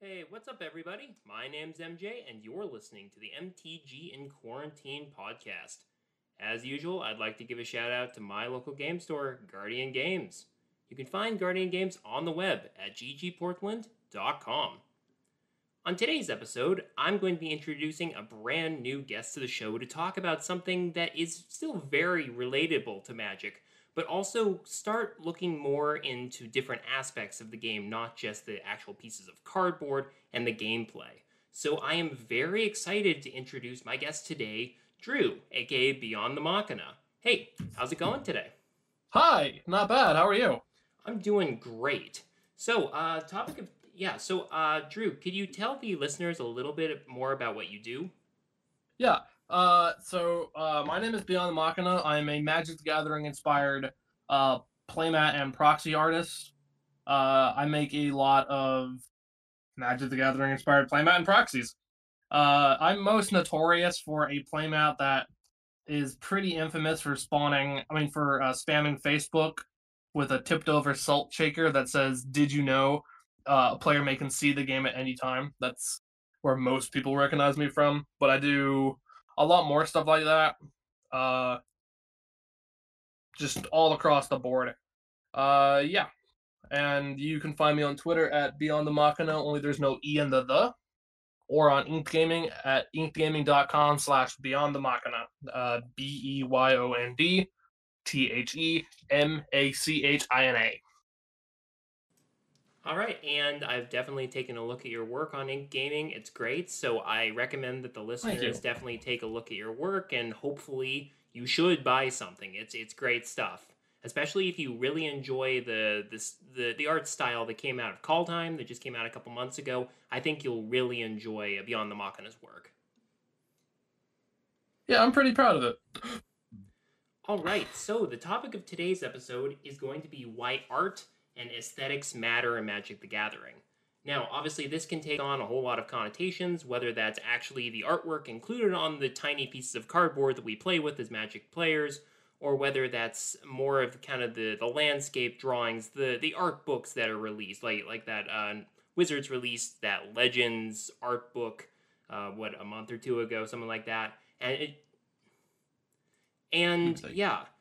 Hey, what's up everybody? My name's MJ and you're listening to the MTG in Quarantine podcast. As usual, I'd like to give a shout out to my local game store, Guardian Games. You can find Guardian Games on the web at ggportland.com. On today's episode, I'm going to be introducing a brand new guest to the show to talk about something that is still very relatable to Magic, but also start looking more into different aspects of the game, not just the actual pieces of cardboard and the gameplay. So I am very excited to introduce my guest today, Drew, aka Beyond the Machina. Hey, how's it going today? Hi, not bad. How are you? I'm doing great. So, Drew, could you tell the listeners a little bit more about what you do? Yeah. My name is Beyond the Machina. I'm a Magic the Gathering-inspired playmat and proxy artist. I make a lot of Magic the Gathering-inspired playmat and proxies. I'm most notorious for a playmat that is pretty infamous for spamming Facebook with a tipped-over salt shaker that says, "Did you know a player may concede the game at any time?" That's where most people recognize me from, but I do a lot more stuff like that, just all across the board. And you can find me on Twitter at Beyond the Machina, only there's no E in the, or on Ink Gaming at inkgaming.com/Beyond the Machina, BEYONDTHEMACHINA. All right, and I've definitely taken a look at your work on Ink Gaming. It's great, so I recommend that the listeners definitely take a look at your work, and hopefully you should buy something. It's great stuff, especially if you really enjoy the art style that came out of Kaldheim that just came out a couple months ago. I think you'll really enjoy Beyond the Machina's work. Yeah, I'm pretty proud of it. All right, so the topic of today's episode is going to be why art and aesthetics matter in Magic the Gathering. Now, obviously, this can take on a whole lot of connotations, whether that's actually the artwork included on the tiny pieces of cardboard that we play with as Magic players, or whether that's more of kind of the landscape drawings, the art books that are released, like that Wizards released that Legends art book, a month or two ago, something like that.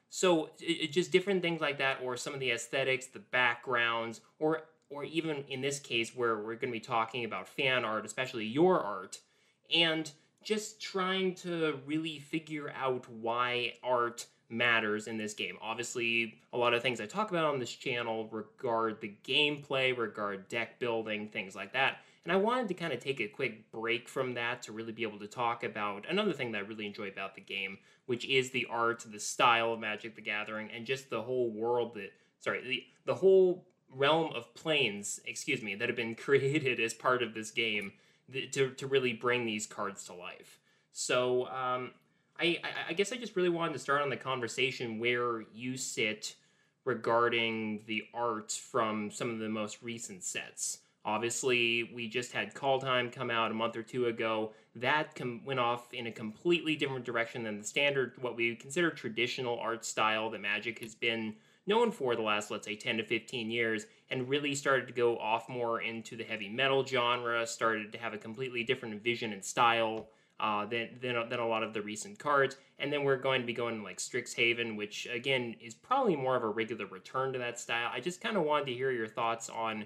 So it just different things like that, or some of the aesthetics, the backgrounds, or even in this case where we're going to be talking about fan art, especially your art, and just trying to really figure out why art matters in this game. Obviously, a lot of things I talk about on this channel regard the gameplay, regard deck building, things like that. And I wanted to kind of take a quick break from that to really be able to talk about another thing that I really enjoy about the game, which is the art, the style of Magic the Gathering, and just the whole the whole realm of planes, that have been created as part of this game to really bring these cards to life. So, I guess I just really wanted to start on the conversation where you sit regarding the art from some of the most recent sets. Obviously, we just had Kaldheim come out a month or two ago. That went off in a completely different direction than the standard, what we consider traditional art style that Magic has been known for the last, let's say, 10 to 15 years, and really started to go off more into the heavy metal genre, started to have a completely different vision and style than a lot of the recent cards. And then we're going to be going to like Strixhaven, which again is probably more of a regular return to that style. I just kind of wanted to hear your thoughts on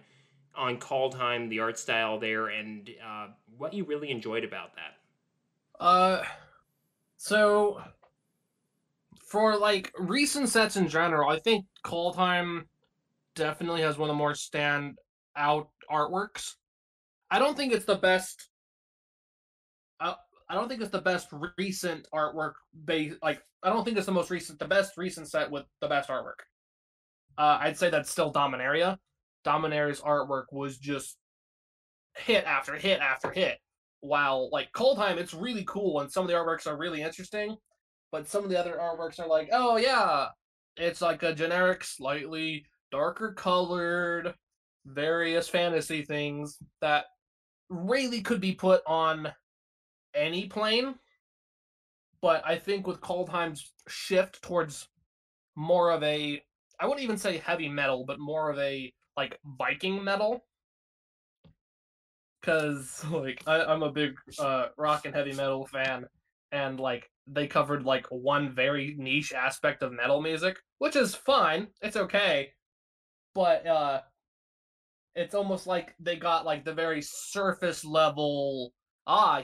Kaldheim, the art style there, and what you really enjoyed about that. So for like recent sets in general, I think Kaldheim definitely has one of the more standout artworks. I don't think it's the best recent artwork base. Like, I don't think it's the best recent set with the best artwork. I'd say that's still Dominaria. Dominaria's artwork was just hit after hit after hit. While like Kaldheim, it's really cool and some of the artworks are really interesting, but some of the other artworks are like, oh yeah, it's like a generic, slightly darker colored, various fantasy things that really could be put on any plane, but I think with Kaldheim's shift towards more of a, I wouldn't even say heavy metal, but more of a like Viking metal, because like I'm a big rock and heavy metal fan, and like they covered like one very niche aspect of metal music, which is fine, it's okay, but it's almost like they got like the very surface level,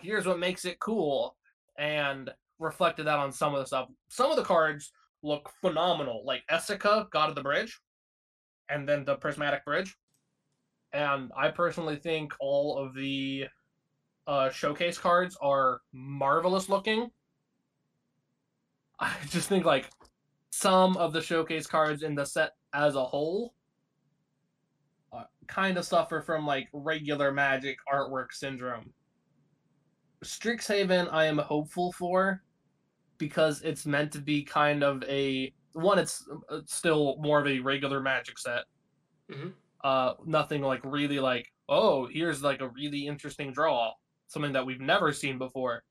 here's what makes it cool, and reflected that on some of the stuff. Some of the cards look phenomenal, like Essica, God of the Bridge, and then the Prismatic Bridge. And I personally think all of the showcase cards are marvelous looking. I just think like some of the showcase cards in the set as a whole kind of suffer from like regular Magic artwork syndrome. Strixhaven I am hopeful for, because it's meant to be kind of a one, it's still more of a regular Magic set. Mm-hmm. Nothing like really like, oh, here's like a really interesting draw, something that we've never seen before.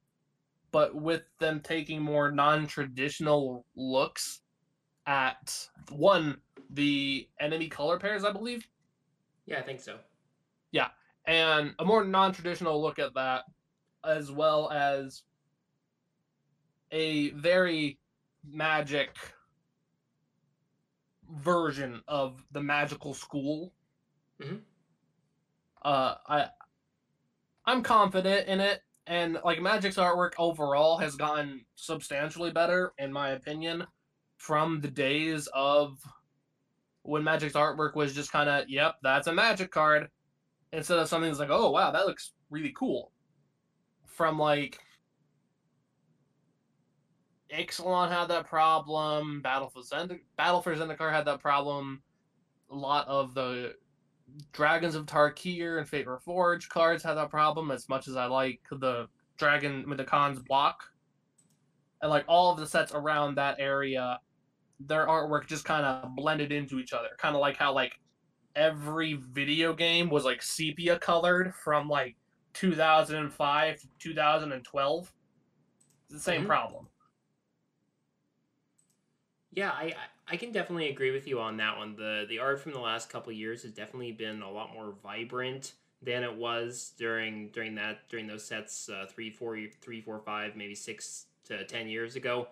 But with them taking more non-traditional looks at one, the enemy color pairs, I believe. Yeah, I think so. Yeah, and a more non-traditional look at that, as well as a very Magic version of the magical school. Mm-hmm. I'm confident in it, and like Magic's artwork overall has gotten substantially better, in my opinion, from the days of when Magic's artwork was just kind of, yep, that's a Magic card, instead of something that's like, oh wow, that looks really cool. From like Ixalan had that problem, Battle for Zendikar had that problem, a lot of the Dragons of Tarkir and Fate Reforged cards had that problem, as much as I like the Dragon with the Khan's block. And like all of the sets around that area, their artwork just kind of blended into each other. Kind of like how like every video game was like sepia colored from like 2005 to 2012. It's the same mm-hmm. problem. Yeah, I can definitely agree with you on that one. The art from the last couple of years has definitely been a lot more vibrant than it was during those sets 3, 4, 5, maybe 6 to 10 years ago.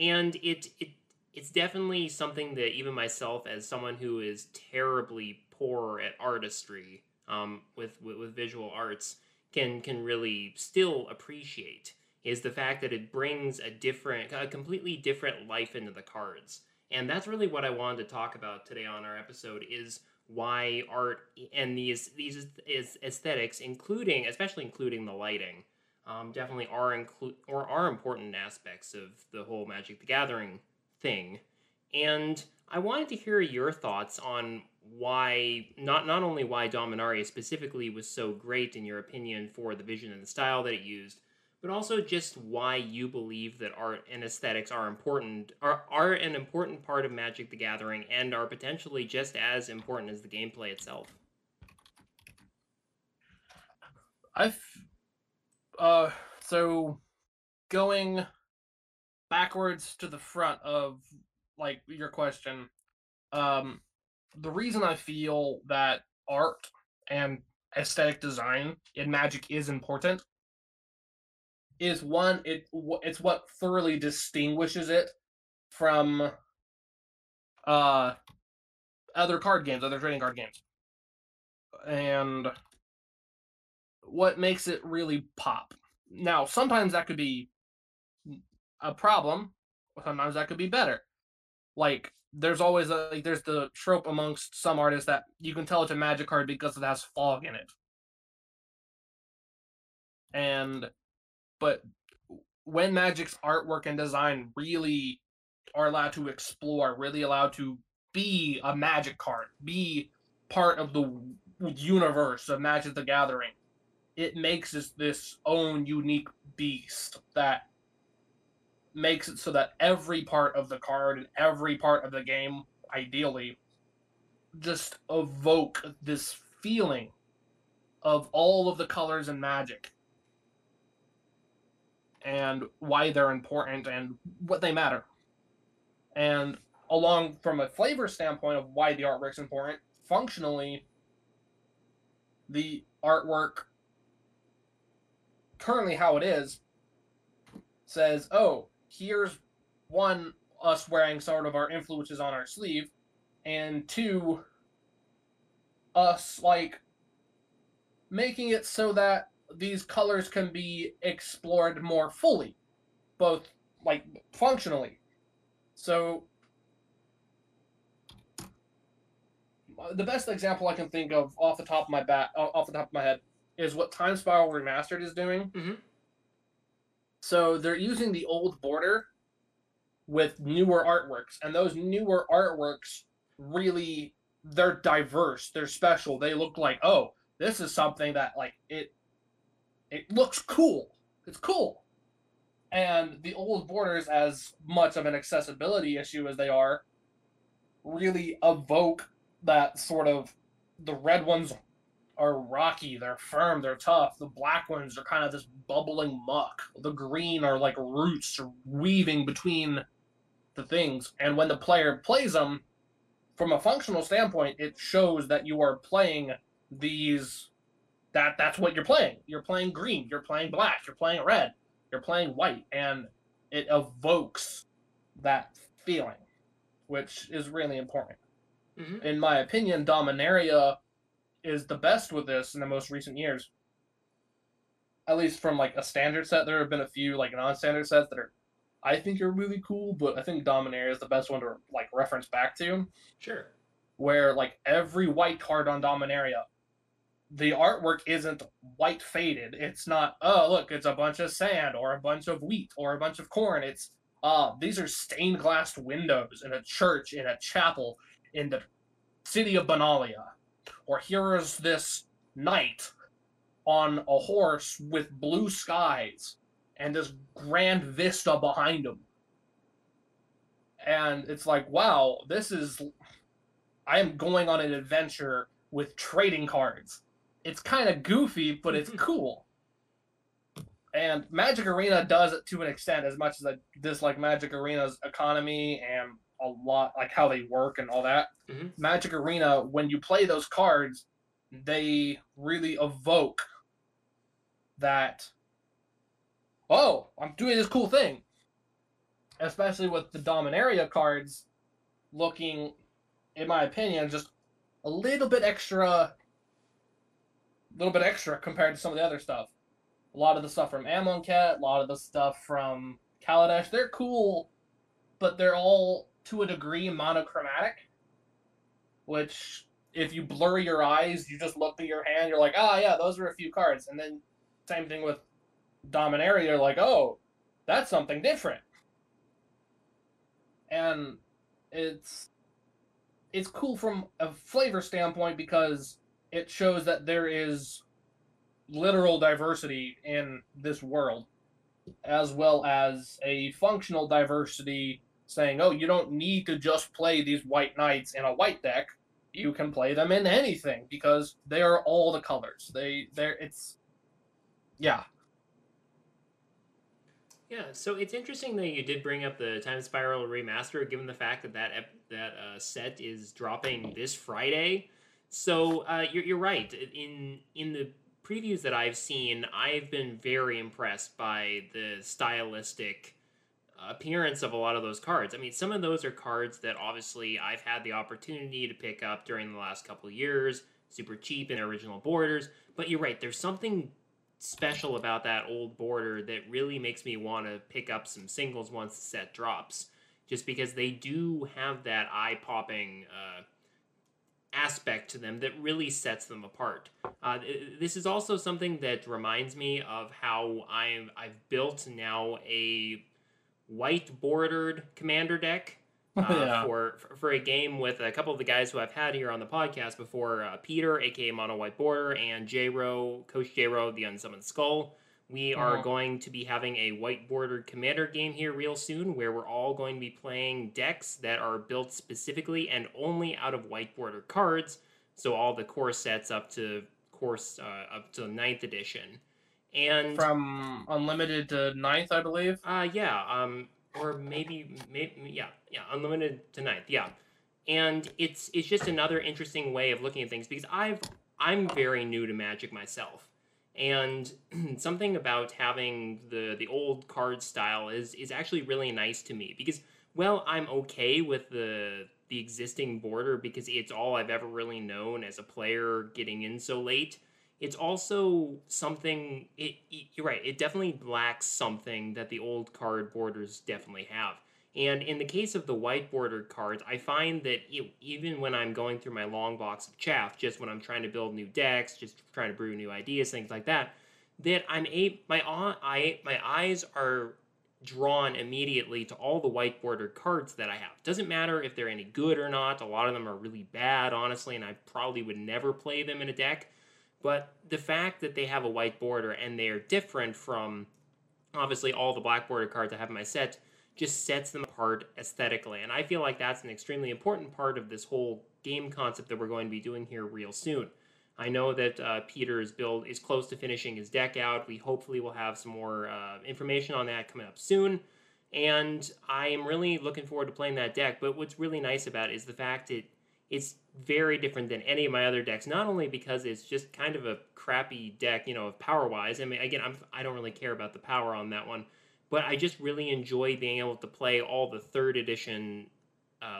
And it's definitely something that even myself, as someone who is terribly poor at artistry, with visual arts, can really still appreciate. Is the fact that it brings a completely different life into the cards. And that's really what I wanted to talk about today on our episode, is why art and these aesthetics, especially including the lighting, definitely are important aspects of the whole Magic the Gathering thing. And I wanted to hear your thoughts on why, not only why Dominaria specifically was so great in your opinion for the vision and the style that it used, but also just why you believe that art and aesthetics are an important part of Magic the Gathering and are potentially just as important as the gameplay itself. So going backwards to the front of like your question, the reason I feel that art and aesthetic design in Magic is important is one, it's what thoroughly distinguishes it from other card games, other trading card games. And what makes it really pop. Now, sometimes that could be a problem, sometimes that could be better. Like, there's always there's the trope amongst some artists that you can tell it's a Magic card because it has fog in it. But when Magic's artwork and design really are allowed to explore, really allowed to be a Magic card, be part of the universe of Magic the Gathering, it makes it this own unique beast that makes it so that every part of the card and every part of the game, ideally, just evoke this feeling of all of the colors in Magic, and why they're important and what they matter. And along from a flavor standpoint of why the artwork's important, functionally, the artwork currently how it is, says, oh, here's one, us wearing sort of our influences on our sleeve, and two, us, like, making it so that these colors can be explored more fully, both, like, functionally. So, the best example I can think of off the top of my head is what Time Spiral Remastered is doing. Mm-hmm. So they're using the old border with newer artworks, and those newer artworks really, they're diverse, they're special, they look like, oh, this is something that, like, it looks cool, it's cool. And the old borders, as much of an accessibility issue as they are, really evoke that sort of, the red ones are rocky, they're firm, they're tough. The black ones are kind of this bubbling muck. The green are like roots weaving between the things. And when the player plays them, from a functional standpoint, it shows that you are playing these, that's what you're playing. You're playing green, you're playing black, you're playing red, you're playing white, and it evokes that feeling, which is really important. Mm-hmm. In my opinion, Dominaria is the best with this in the most recent years. At least from, like, a standard set. There have been a few, like, non-standard sets that are, I think, are really cool, but I think Dominaria is the best one to, like, reference back to. Sure. Where, like, every white card on Dominaria, the artwork isn't white faded. It's not, oh, look, it's a bunch of sand or a bunch of wheat or a bunch of corn. It's, these are stained glass windows in a church, in a chapel, in the city of Benalia. Or here is this knight on a horse with blue skies and this grand vista behind him. And it's like, wow, this is... I am going on an adventure with trading cards. It's kind of goofy, but it's cool. And Magic Arena does it to an extent, as much as I dislike Magic Arena's economy and a lot, like how they work and all that. Mm-hmm. Magic Arena, when you play those cards, they really evoke that, oh, I'm doing this cool thing. Especially with the Dominaria cards looking, in my opinion, just a little bit extra compared to some of the other stuff. A lot of the stuff from Amonkhet, a lot of the stuff from Kaladesh, they're cool, but they're all to a degree monochromatic, which if you blur your eyes, you just look at your hand, you're like, ah, yeah, those are a few cards. And then same thing with Dominaria, you're like, oh, that's something different. And it's cool from a flavor standpoint because it shows that there is literal diversity in this world, as well as a functional diversity, saying, oh, you don't need to just play these white knights in a white deck. You can play them in anything because they are all the colors. Yeah, so it's interesting that you did bring up the Time Spiral Remaster, given the fact that that set is dropping this Friday. So you're right. In the previews that I've seen, I've been very impressed by the stylistic appearance of a lot of those cards. I mean, some of those are cards that obviously I've had the opportunity to pick up during the last couple of years, super cheap in original borders, but you're right, there's something special about that old border that really makes me want to pick up some singles once the set drops, just because they do have that eye-popping aspect to them that really sets them apart. This is also something that reminds me of how I've built now a white bordered commander deck for a game with a couple of the guys who I've had here on the podcast before, Peter, aka Mono White Border, and J-Ro, Coach J-Ro, the Unsummoned Skull. We are going to be having a white bordered commander game here real soon, where we're all going to be playing decks that are built specifically and only out of white border cards. So all the core sets up to 9th edition. And from Unlimited to 9th, I believe. Unlimited to 9th, yeah. And it's just another interesting way of looking at things, because I'm very new to Magic myself. And something about having the old card style is actually really nice to me, because, well, I'm okay with the existing border because it's all I've ever really known as a player getting in so late. It's also something, you're right, it definitely lacks something that the old card borders definitely have. And in the case of the white bordered cards, I find that even when I'm going through my long box of chaff, just when I'm trying to build new decks, just trying to brew new ideas, things like that, that my eyes are drawn immediately to all the white bordered cards that I have. Doesn't matter if they're any good or not. A lot of them are really bad, honestly, and I probably would never play them in a deck. But the fact that they have a white border and they are different from, obviously, all the black border cards I have in my set just sets them apart aesthetically. And I feel like that's an extremely important part of this whole game concept that we're going to be doing here real soon. I know that Peter's build is close to finishing his deck out. We hopefully will have some more information on that coming up soon. And I am really looking forward to playing that deck. But what's really nice about it is the fact that it's very different than any of my other decks, not only because it's just kind of a crappy deck, you know, power-wise. I mean, again, I don't really care about the power on that one, but I just really enjoy being able to play all the 3rd edition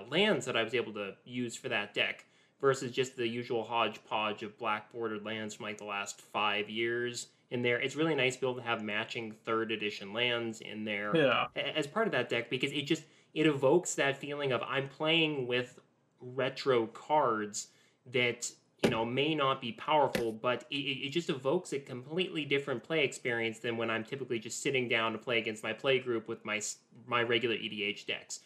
lands that I was able to use for that deck versus just the usual hodgepodge of black-bordered lands from, like, the last 5 years in there. It's really nice to be able to have matching 3rd edition lands in there as part of that deck, because it evokes that feeling of I'm playing with retro cards that, you know, may not be powerful, but it just evokes a completely different play experience than when I'm typically just sitting down to play against my play group with my regular EDH decks.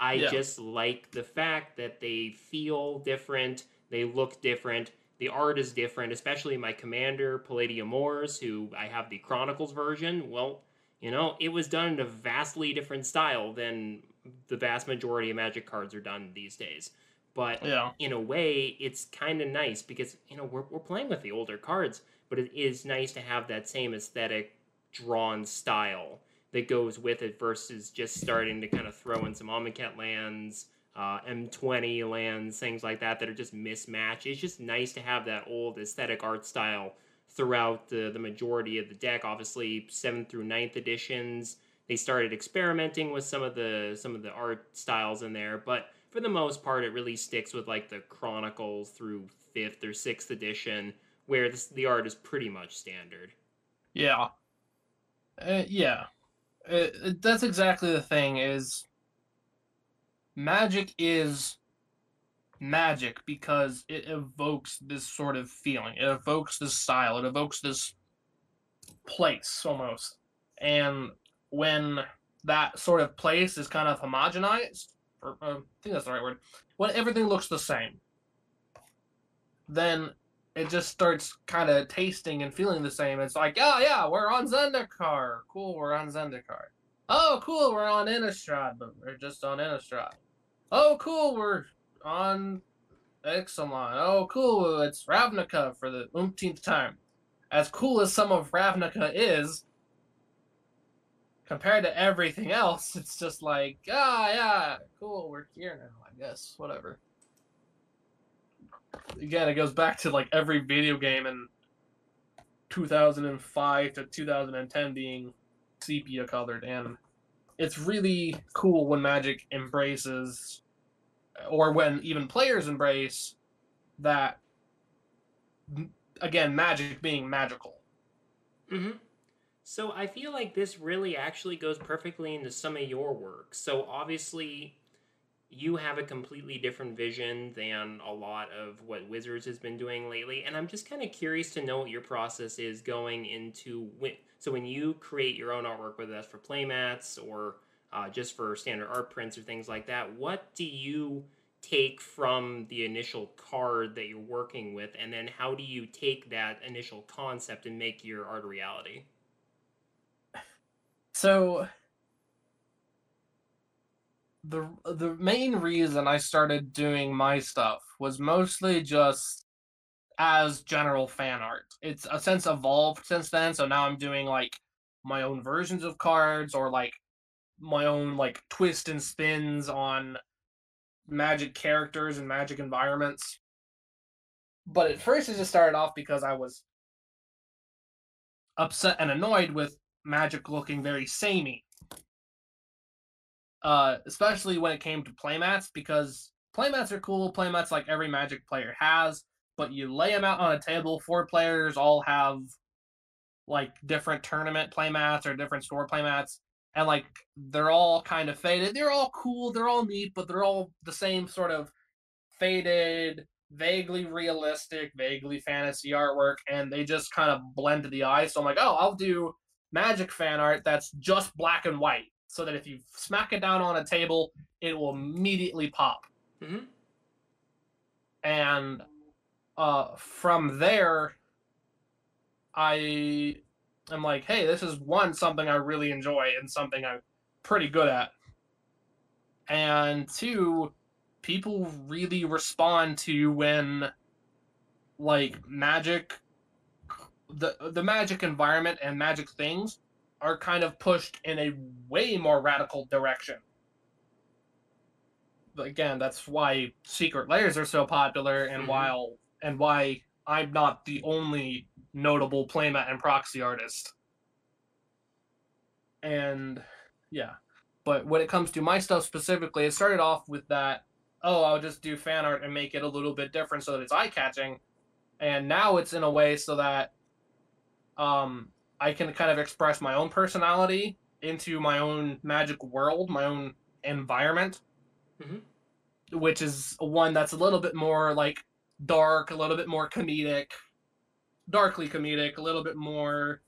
I just like the fact that they feel different, they look different, the art is different, especially my commander, Palladia Moores, who I have the Chronicles version. Well, you know, it was done in a vastly different style than the vast majority of Magic cards are done these days. But in a way, it's kind of nice because, you know, we're playing with the older cards, but it is nice to have that same aesthetic drawn style that goes with it versus just starting to kind of throw in some Amonkhet lands, M20 lands, things like that are just mismatched. It's just nice to have that old aesthetic art style throughout the majority of the deck. Obviously, 7th through 9th editions, they started experimenting with some of the art styles in there, but for the most part, it really sticks with, like, the Chronicles through 5th or 6th edition, where the art is pretty much standard. Yeah. That's exactly the thing, is Magic is Magic because it evokes this sort of feeling. It evokes this style. It evokes this place, almost. And when that sort of place is kind of homogenized, or I think that's the right word, when everything looks the same, then it just starts kind of tasting and feeling the same. It's like, oh yeah, we're on Zendikar. Cool, we're on Zendikar. Oh cool, we're on Innistrad, but we're just on Innistrad. Oh cool, we're on Ixalan. Oh cool, it's Ravnica for the umpteenth time. As cool as some of Ravnica is, compared to everything else, it's just like, cool, we're here now, I guess, whatever. Again, it goes back to, like, every video game in 2005 to 2010 being sepia-colored, and it's really cool when Magic embraces, or when even players embrace, that, again, Magic being magical. Mm-hmm. So I feel like this really actually goes perfectly into some of your work. So obviously, you have a completely different vision than a lot of what Wizards has been doing lately. And I'm just kind of curious to know what your process is going into when you create your own artwork, whether that's for playmats or just for standard art prints or things like that. What do you take from the initial card that you're working with? And then how do you take that initial concept and make your art a reality? So, the main reason I started doing my stuff was mostly just as general fan art. It's since evolved since then, so now I'm doing, like, my own versions of cards, or, like, my own, like, twists and spins on Magic characters and Magic environments. But at first it just started off because I was upset and annoyed with Magic looking very samey. Especially when it came to playmats, because playmats are cool. Playmats, like every Magic player has, but you lay them out on a table. Four players all have like different tournament playmats or different store playmats, and like they're all kind of faded. They're all cool. They're all neat, but they're all the same sort of faded, vaguely realistic, vaguely fantasy artwork, and they just kind of blend to the eye. So I'm like, oh, I'll do Magic fan art that's just black and white, so that if you smack it down on a table, it will immediately pop. Mm-hmm. And from there, I am like, hey, this is something I really enjoy and something I'm pretty good at. And two, people really respond to when, like, Magic, the Magic environment and Magic things are kind of pushed in a way more radical direction. But again, that's why Secret Lairs are so popular, and why I'm not the only notable playmat and proxy artist. And yeah, but when it comes to my stuff specifically, it started off with that, oh, I'll just do fan art and make it a little bit different so that it's eye-catching. And now it's in a way so that I can kind of express my own personality into my own Magic world, my own environment, which is one that's a little bit more like dark, a little bit more comedic, darkly comedic, a little bit more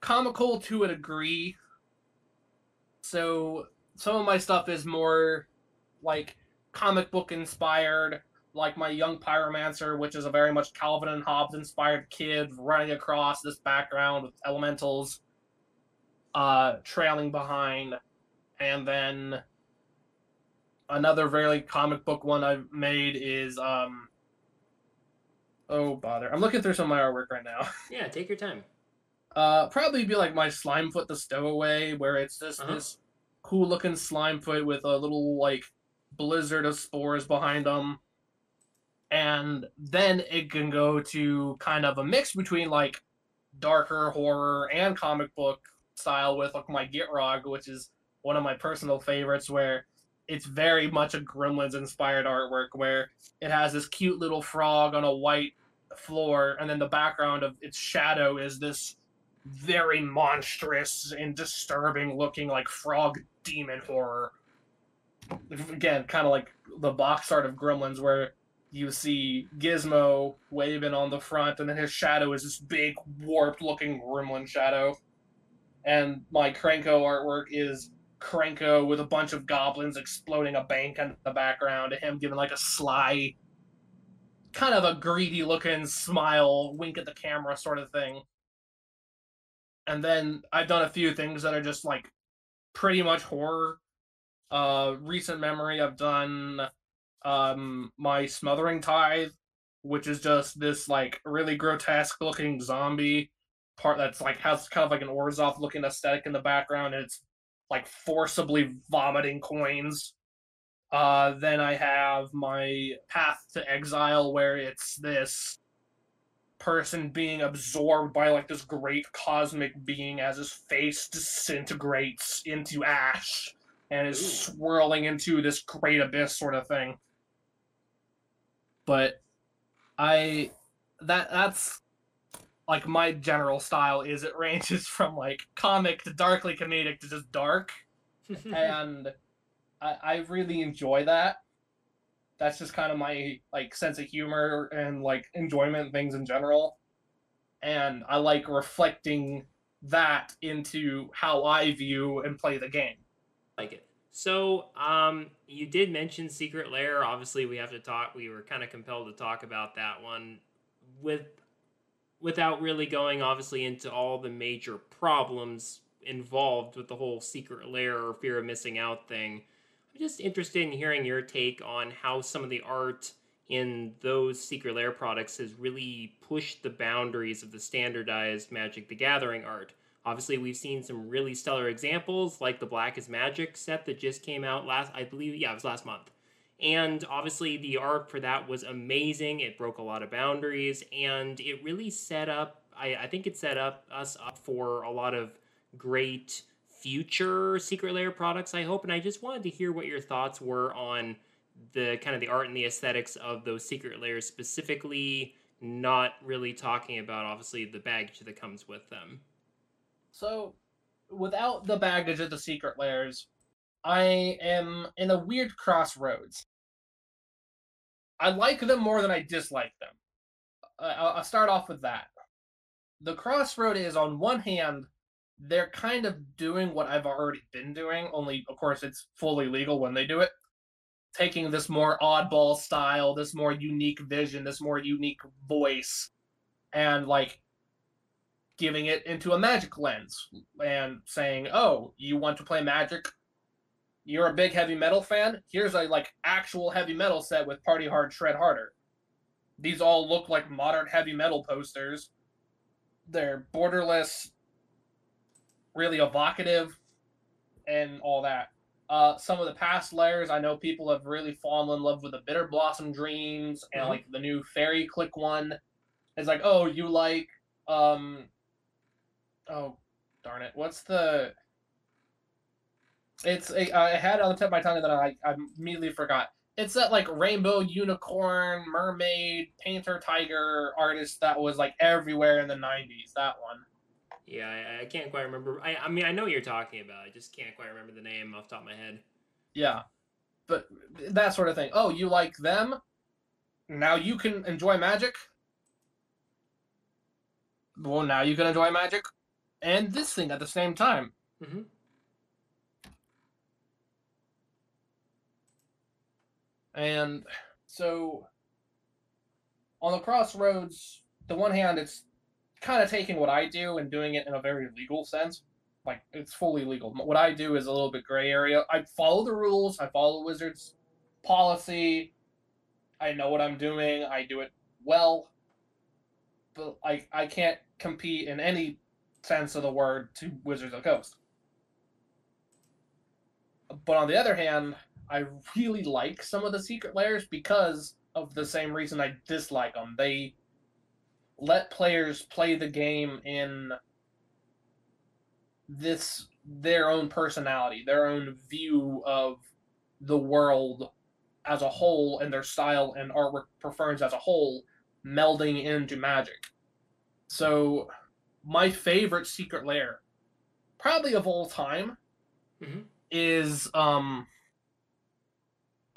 comical to a degree. So some of my stuff is more like comic book inspired, like my Young Pyromancer, which is a very much Calvin and Hobbes inspired kid running across this background with elementals trailing behind. And then another really comic book one I've made is, oh bother, I'm looking through some of my artwork right now. Yeah, take your time. Probably be like my Slimefoot the Stowaway, where it's just this cool looking Slimefoot with a little like blizzard of spores behind them. And then it can go to kind of a mix between like darker horror and comic book style with like my Gitrog, which is one of my personal favorites, where it's very much a Gremlins inspired artwork, where it has this cute little frog on a white floor, and then the background of its shadow is this very monstrous and disturbing looking like frog demon horror. Again, kind of like the box art of Gremlins, where you see Gizmo waving on the front, and then his shadow is this big, warped-looking gremlin shadow. And my Krenko artwork is Krenko with a bunch of goblins exploding a bank in the background, and him giving like a sly, kind of a greedy-looking smile, wink at the camera sort of thing. And then I've done a few things that are just like pretty much horror. Recent memory, I've done my Smothering Tithe, which is just this like really grotesque looking zombie part that's like has kind of like an Orzhov looking aesthetic in the background, and it's like forcibly vomiting coins. Then I have my Path to Exile, where it's this person being absorbed by like this great cosmic being as his face disintegrates into ash and is swirling into this great abyss sort of thing. But that's like my general style. Is it ranges from like comic to darkly comedic to just dark. And I really enjoy that. That's just kind of my like sense of humor and like enjoyment and things in general. And I like reflecting that into how I view and play the game. Like it. So you did mention Secret Lair. Obviously we have to talk, we were kind of compelled to talk about that one without really going obviously into all the major problems involved with the whole Secret Lair or fear of missing out thing. I'm just interested in hearing your take on how some of the art in those Secret Lair products has really pushed the boundaries of the standardized Magic the Gathering art. Obviously, we've seen some really stellar examples, like the Black is Magic set that just came out last, I believe, yeah, it was last month. And obviously the art for that was amazing. It broke a lot of boundaries, and it really set up, I think it set up us up for a lot of great future Secret Lair products, I hope. And I just wanted to hear what your thoughts were on the kind of the art and the aesthetics of those Secret Lairs specifically, not really talking about obviously the baggage that comes with them. So without the baggage of the Secret Lairs, I am in a weird crossroads. I like them more than I dislike them. I'll start off with that. The crossroad is, on one hand, they're kind of doing what I've already been doing, only, of course, it's fully legal when they do it. Taking this more oddball style, this more unique vision, this more unique voice, and, like, giving it into a magic lens, and saying, oh, you want to play magic? You're a big heavy metal fan? Here's a, like, actual heavy metal set with Party Hard, Shred Harder. These all look like modern heavy metal posters. They're borderless, really evocative, and all that. Some of the past layers, I know people have really fallen in love with the Bitter Blossom Dreams, and, like, the new Fairy Click one. It's like, oh, you like, oh, darn it, what's the... It's a, I had it on the tip of my tongue that I immediately forgot. It's that, like, rainbow, unicorn, mermaid, painter, tiger artist that was, like, everywhere in the 90s, that one. Yeah, I can't quite remember. I mean, I know what you're talking about. I just can't quite remember the name off the top of my head. Yeah, but that sort of thing. Oh, you like them? Now you can enjoy magic? Well, now you can enjoy magic and this thing at the same time. Mm-hmm. And so, on the crossroads, the one hand, it's kind of taking what I do and doing it in a very legal sense. Like, it's fully legal. What I do is a little bit gray area. I follow the rules. I follow Wizards' policy. I know what I'm doing. I do it well. But I can't compete in any sense of the word to Wizards of the Coast. But on the other hand, I really like some of the Secret Lairs because of the same reason I dislike them. They let players play the game in this their own personality, their own view of the world as a whole, and their style and artwork preference as a whole melding into magic. So my favorite Secret Lair, probably of all time, is...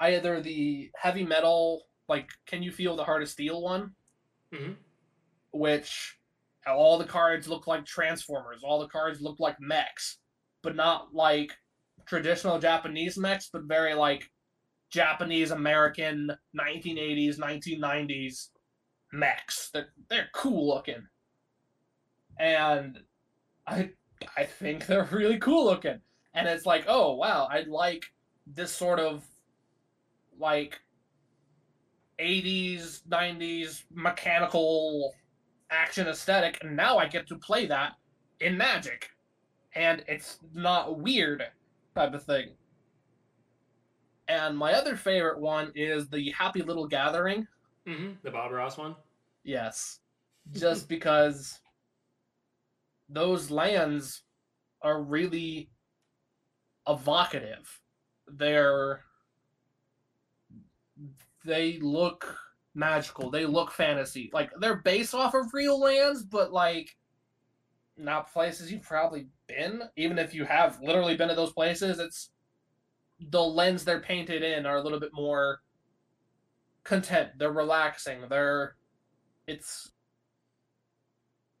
either the heavy metal, like, Can You Feel the Heart of Steel one, which all the cards look like Transformers, all the cards look like mechs, but not like traditional Japanese mechs, but very like Japanese-American 1980s, 1990s mechs. They're cool looking. And I think they're really cool looking. And it's like, oh, wow, I like this sort of like 80s, 90s mechanical action aesthetic, and now I get to play that in magic. And it's not weird type of thing. And my other favorite one is the Happy Little Gathering. The Bob Ross one? Yes. Just because those lands are really evocative. They look magical. They look fantasy. Like, they're based off of real lands, but, like, not places you've probably been. Even if you have literally been to those places, it's the lens they're painted in are a little bit more content. They're relaxing. It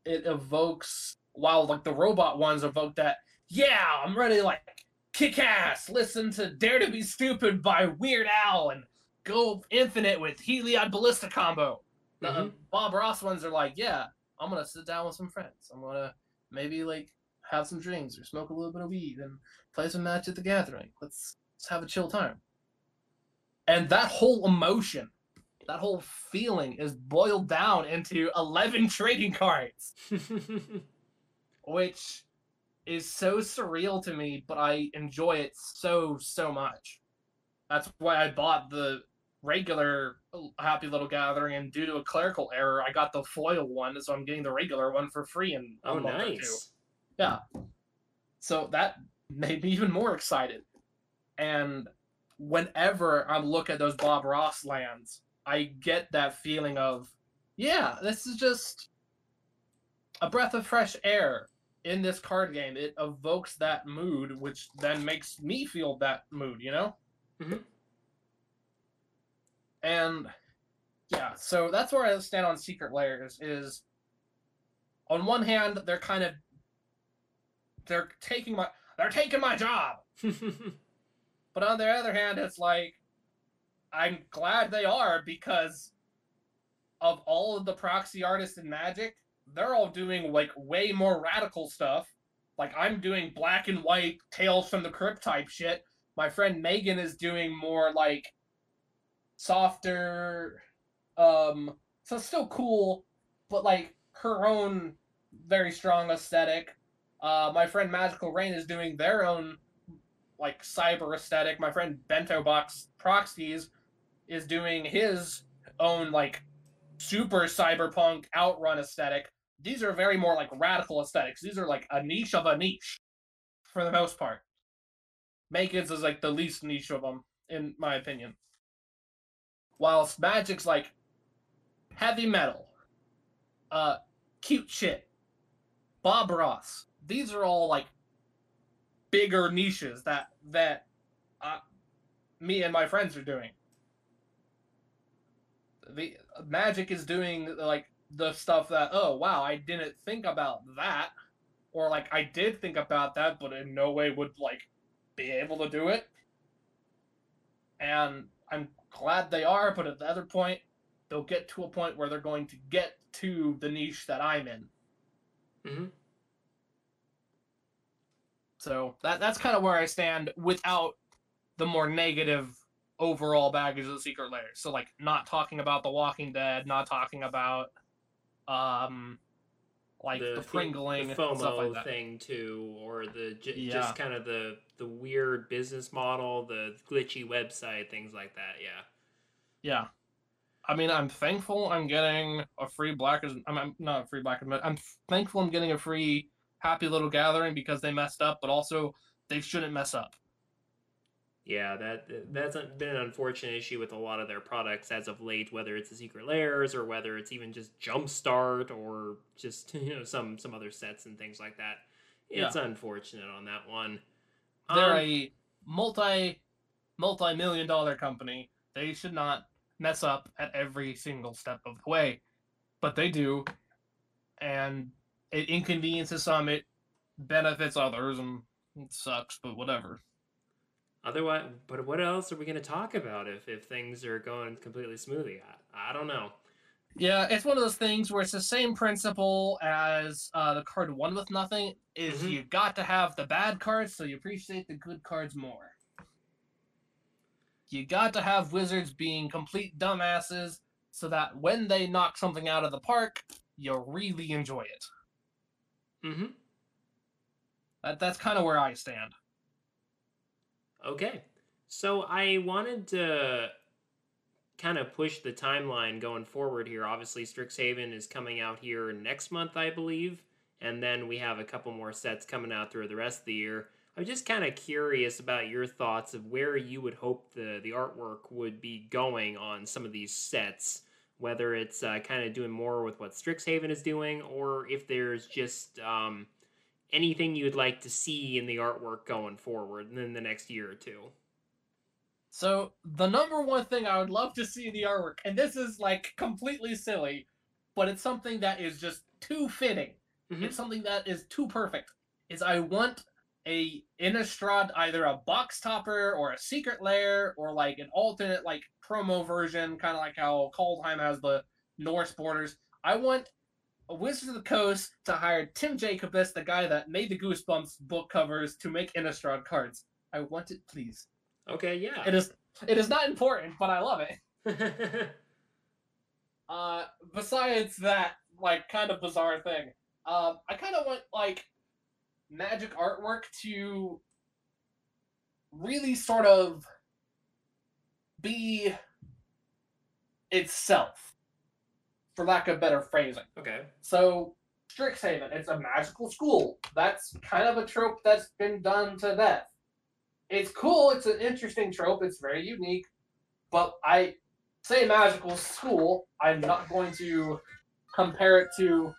evokes, while, like, the robot ones evoke that, yeah, I'm ready to, like, kick ass, listen to Dare to Be Stupid by Weird Al, and go infinite with Heliod Ballista combo. The Bob Ross ones are like, yeah, I'm going to sit down with some friends. I'm going to maybe, like, have some drinks or smoke a little bit of weed and play some Magic at the Gathering. Let's have a chill time. And that whole emotion, that whole feeling is boiled down into 11 trading cards, which is so surreal to me, but I enjoy it so much. That's why I bought the regular Happy Little Gathering, and due to a clerical error, I got the foil one, so I'm getting the regular one for free in a month or two. Yeah. So that made me even more excited. And whenever I look at those Bob Ross lands, I get that feeling of, yeah, this is just a breath of fresh air in this card game. It evokes that mood, which then makes me feel that mood, you know? Mm-hmm. And yeah, so that's where I stand on Secret Lair is on one hand, they're kind of, they're taking my job. But on the other hand, it's like, I'm glad they are, because of all of the proxy artists in Magic, they're all doing like way more radical stuff. Like I'm doing black and white Tales from the Crypt type shit. My friend Megan is doing more like softer, so it's still cool, but like her own very strong aesthetic. My friend Magical Rain is doing their own like cyber aesthetic. My friend Bento Box Proxies is doing his own like super cyberpunk outrun aesthetic. These are very more like radical aesthetics. These are like a niche of a niche for the most part. Megan's is like the least niche of them, in my opinion. Whilst Magic's like heavy metal, cute shit, Bob Ross. These are all like bigger niches that me and my friends are doing. The Magic is doing like the stuff that, oh wow, I didn't think about that, or like I did think about that, but in no way would like be able to do it. And I'm glad they are, but at the other point, they'll get to a point where they're going to get to the niche that I'm in. Mm-hmm. So that's kind of where I stand without the more negative overall baggage of Secret Lair. So like not talking about The Walking Dead, not talking about like the pringling, the FOMO and stuff like that thing too, or the just kind of the weird business model, the glitchy website, things like that. Yeah. I mean, I'm thankful I'm getting a free I'm thankful I'm getting a free Happy Little Gathering because they messed up, but also they shouldn't mess up. Yeah, that's been an unfortunate issue with a lot of their products as of late, whether it's the Secret Lairs or whether it's even just Jumpstart or just, you know, some other sets and things like that. It's unfortunate on that one. They're a multi-million-dollar company. They should not mess up at every single step of the way, but they do, and it inconveniences some, it benefits others, and it sucks, but whatever. Otherwise, but what else are we going to talk about if things are going completely smoothly? I don't know. Yeah, it's one of those things where it's the same principle as the card One With Nothing, is you got to have the bad cards so you appreciate the good cards more. You got to have wizards being complete dumbasses so that when they knock something out of the park, you really enjoy it. Mm-hmm. That's kind of where I stand. Okay, so I wanted to kind of push the timeline going forward here. Obviously, Strixhaven is coming out here next month, I believe, and then we have a couple more sets coming out through the rest of the year. I'm just kind of curious about your thoughts of where you would hope the artwork would be going on some of these sets, whether it's kind of doing more with what Strixhaven is doing, or if there's just anything you'd like to see in the artwork going forward in the next year or two. So the number one thing I would love to see in the artwork, and this is like completely silly, but it's something that is just too fitting. Mm-hmm. It's something that is too perfect, is I want a Innistrad, either a box topper or a Secret Lair or like an alternate like promo version, kind of like how Kaldheim has the Norse borders. I want Wizards of the Coast to hire Tim Jacobus, the guy that made the Goosebumps book covers, to make Innistrad cards. I want it, please. Okay, yeah. It is not important, but I love it. Besides that, like, kind of bizarre thing, I kind of want, like, Magic artwork to really sort of be itself, for lack of better phrasing. Okay. So Strixhaven, it's a magical school. That's kind of a trope that's been done to death. It's cool. It's an interesting trope. It's very unique. But I say magical school, I'm not going to compare it to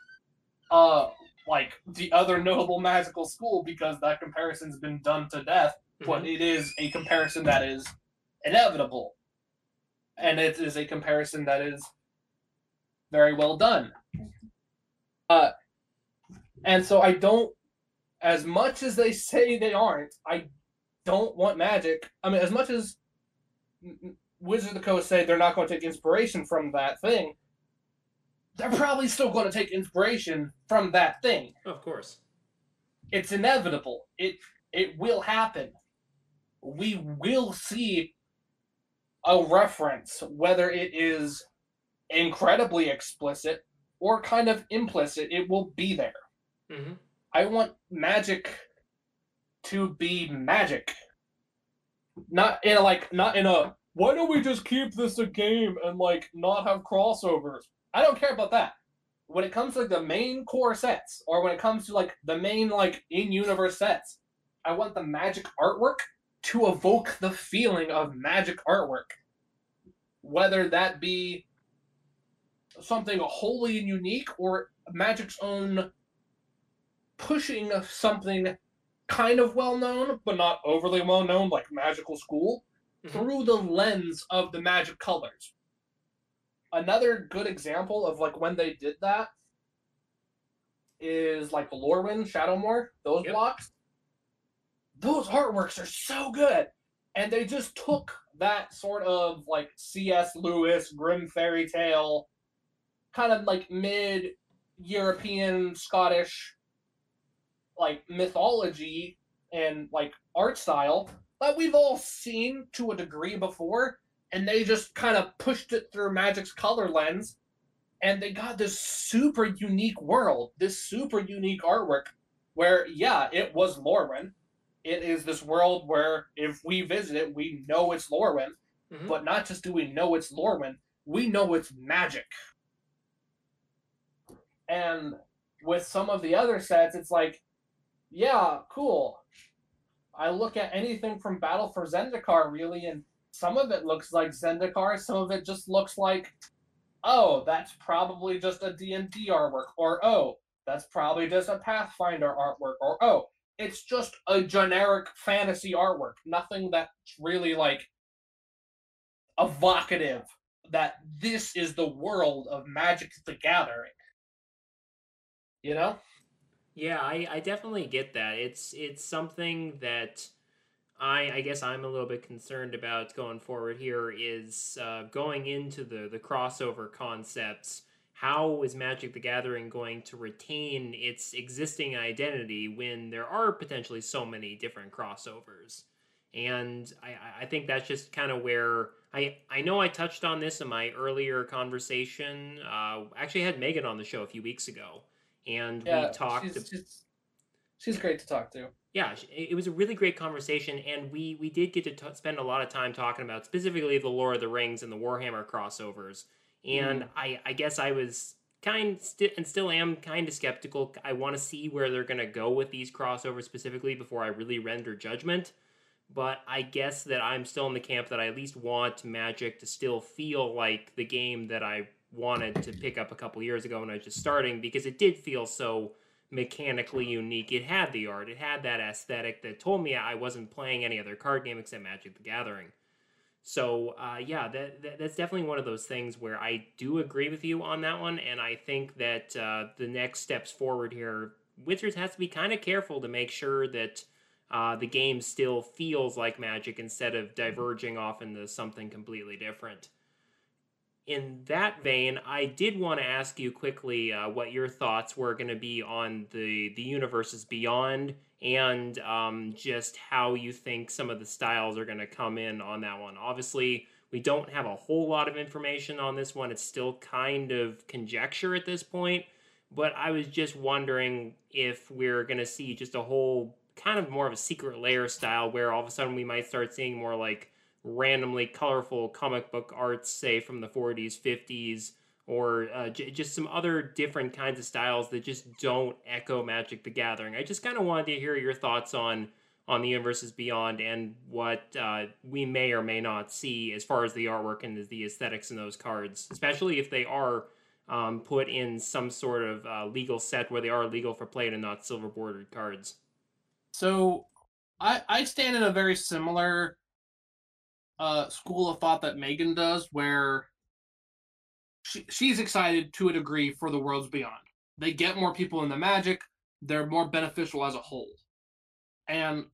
like the other notable magical school because that comparison's been done to death. Mm-hmm. But it is a comparison that is inevitable. And it is a comparison that is very well done. And so I don't, as much as they say they aren't, I don't want Magic. I mean, as much as Wizards of the Coast say they're not going to take inspiration from that thing, they're probably still going to take inspiration from that thing. Of course. It's inevitable. It will happen. We will see a reference, whether it is incredibly explicit or kind of implicit, it will be there. Mm-hmm. I want Magic to be magic. Not in a why don't we just keep this a game and like not have crossovers? I don't care about that. When it comes to like the main core sets, or when it comes to like the main like in-universe sets, I want the magic artwork to evoke the feeling of magic artwork. Whether that be something wholly and unique, or Magic's own pushing of something kind of well-known, but not overly well-known, like Magical School, mm-hmm. through the lens of the Magic colors. Another good example of, like, when they did that is, like, Lorwyn, Shadowmoor, those yep. blocks. Those artworks are so good! And they just took that sort of, like, C.S. Lewis, Grim Fairy Tale, kind of like mid-European, Scottish, like, mythology and, like, art style that we've all seen to a degree before, and they just kind of pushed it through Magic's color lens, and they got this super unique world, this super unique artwork, where, yeah, it was Lorwyn. It is this world where, if we visit it, we know it's Lorwyn, mm-hmm. but not just do we know it's Lorwyn, we know it's Magic. And with some of the other sets, it's like, yeah, cool. I look at anything from Battle for Zendikar, really, and some of it looks like Zendikar, some of it just looks like, oh, that's probably just a D&D artwork, or oh, that's probably just a Pathfinder artwork, or oh, it's just a generic fantasy artwork. Nothing that's really, like, evocative that this is the world of Magic the Gathering. You know? Yeah, I definitely get that. It's something that I guess I'm a little bit concerned about going forward here is going into the crossover concepts. How is Magic the Gathering going to retain its existing identity when there are potentially so many different crossovers? And I think that's just kind of where I know I touched on this in my earlier conversation. Actually had Megan on the show a few weeks ago. And yeah, we talked. She's great to talk to. Yeah, it was a really great conversation, and we did get to spend a lot of time talking about specifically the Lord of the Rings and the Warhammer crossovers. And I guess I was still am kind of skeptical. I want to see where they're going to go with these crossovers specifically before I really render judgment. But I guess that I'm still in the camp that I at least want Magic to still feel like the game that I wanted to pick up a couple years ago when I was just starting, because it did feel so mechanically unique. It had the art, it had that aesthetic that told me I wasn't playing any other card game except Magic the Gathering. So, yeah, that's definitely one of those things where I do agree with you on that one, and I think that the next steps forward here, Wizards has to be kind of careful to make sure that the game still feels like Magic instead of diverging off into something completely different. In that vein, I did want to ask you quickly what your thoughts were going to be on the universes beyond, and just how you think some of the styles are going to come in on that one. Obviously, we don't have a whole lot of information on this one. It's still kind of conjecture at this point, but I was just wondering if we're going to see just a whole kind of more of a Secret Lair style where all of a sudden we might start seeing more like randomly colorful comic book arts, say from the 40s, 50s, or just some other different kinds of styles that just don't echo Magic the Gathering. I just kind of wanted to hear your thoughts on the universes beyond and what we may or may not see as far as the artwork and the aesthetics in those cards, especially if they are put in some sort of legal set where they are legal for play and not silver bordered cards. So I stand in a very similar school of thought that Megan does, where she's excited to a degree for the worlds beyond. They get more people into Magic. They're more beneficial as a whole. And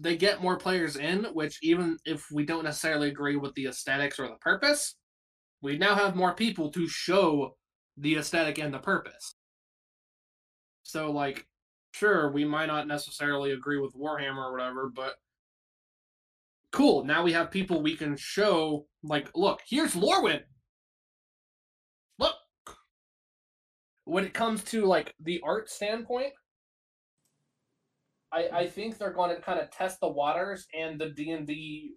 they get more players in, which even if we don't necessarily agree with the aesthetics or the purpose, we now have more people to show the aesthetic and the purpose. So, like, sure, we might not necessarily agree with Warhammer or whatever, but cool, now we have people we can show, like, look, here's Lorwyn! Look! When it comes to, like, the art standpoint, I think they're going to kind of test the waters and the D&D